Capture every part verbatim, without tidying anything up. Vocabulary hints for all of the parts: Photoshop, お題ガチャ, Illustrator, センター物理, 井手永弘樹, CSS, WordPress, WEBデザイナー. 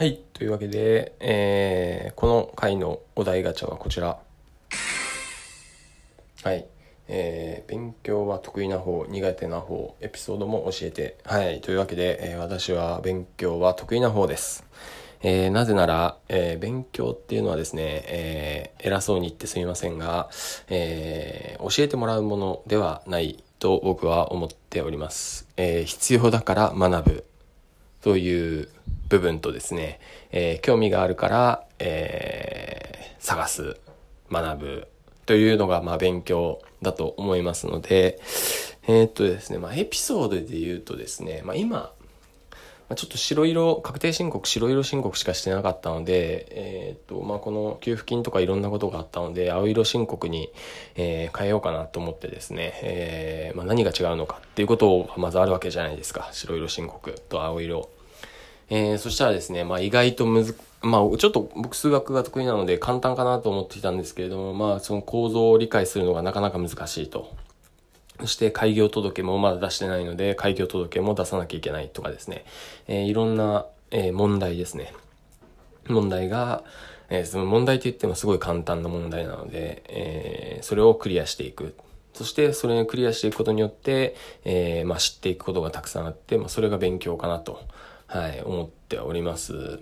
はい、というわけで、えー、この回のお題ガチャはこちら。はい、えー、勉強は得意な方、苦手な方、エピソードも教えて。はい、というわけで、えー、私は勉強は得意な方です。えー、なぜなら、えー、勉強っていうのはですね、えー、偉そうに言ってすみませんが、えー、教えてもらうものではないと僕は思っております。えー、必要だから学ぶという部分とですね、えー、興味があるから、えー、探す、学ぶというのがまあ勉強だと思いますので、えー、っとですね、まあエピソードで言うとですね、まあ今ちょっと白色確定申告白色申告しかしてなかったので、えーとまあ、この給付金とかいろんなことがあったので青色申告に、えー、変えようかなと思ってですね、えーまあ、何が違うのかっていうことがまずあるわけじゃないですか。白色申告と青色、えー、そしたらですね、まあ、意外とむず、まあ、ちょっと僕数学が得意なので簡単かなと思っていたんですけれども、まあ、その構造を理解するのがなかなか難しいと。そして開業届もまだ出してないので開業届も出さなきゃいけないとかですね、えー、いろんな、えー、問題ですね問題が、えー、その問題といってもすごい簡単な問題なので、えー、それをクリアしていく。そしてそれをクリアしていくことによって、えーまあ、知っていくことがたくさんあって、まあ、それが勉強かなと、はい、思っております。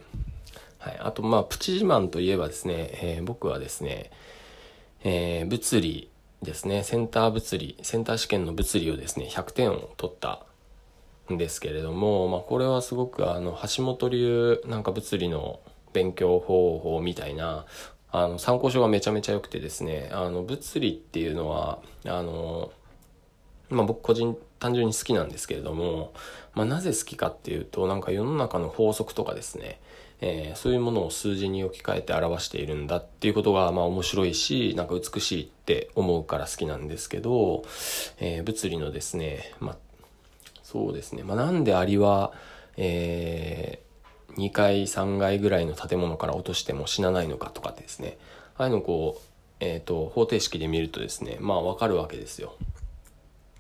はい、あとまあプチ自慢といえばですね、えー、僕はですね、えー、物理ですね、センター物理、センター試験の物理をですね、ひゃくてんを取ったんですけれども、まあこれはすごくあの、橋本流なんか物理の勉強方法みたいな、あの、参考書がめちゃめちゃ良くてですね、あの、物理っていうのは、あの、まあ僕個人、単純に好きなんですけれども、まあなぜ好きかっていうと、なんか世の中の法則とかですね、えー、そういうものを数字に置き換えて表しているんだっていうことがまあ面白いし、なんか美しいって思うから好きなんですけど、えー、物理のですね、まあ、そうですね、まあなんでアリは、えー、にかいさんがいぐらいの建物から落としても死なないのかとかですね、ああいうのをこう、えーと、方程式で見るとですね、まあわかるわけですよ。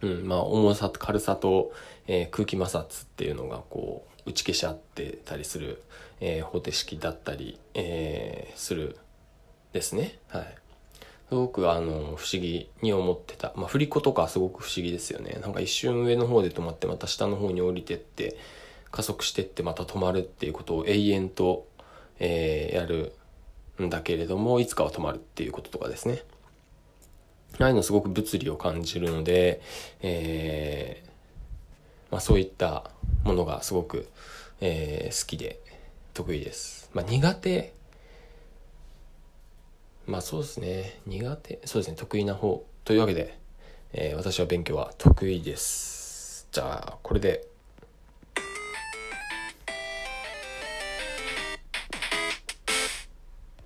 うん、まあ重さと軽さと、えー、空気摩擦っていうのがこう打ち消し合ってたりする、えー、方程式だったり、えー、するですね。はい。すごくあの不思議に思ってた。まあ振り子とかすごく不思議ですよね。なんか一瞬上の方で止まってまた下の方に降りてって加速してってまた止まるっていうことを永遠と、えー、やるんだけれどもいつかは止まるっていうこととかですね。ああいうのすごく物理を感じるので、えーまあ、そういったものがすごく、えー、好きで得意です。まあ、苦手、まあそうですね、苦手、そうですね、得意な方というわけで、えー、私は勉強は得意です。じゃあこれで。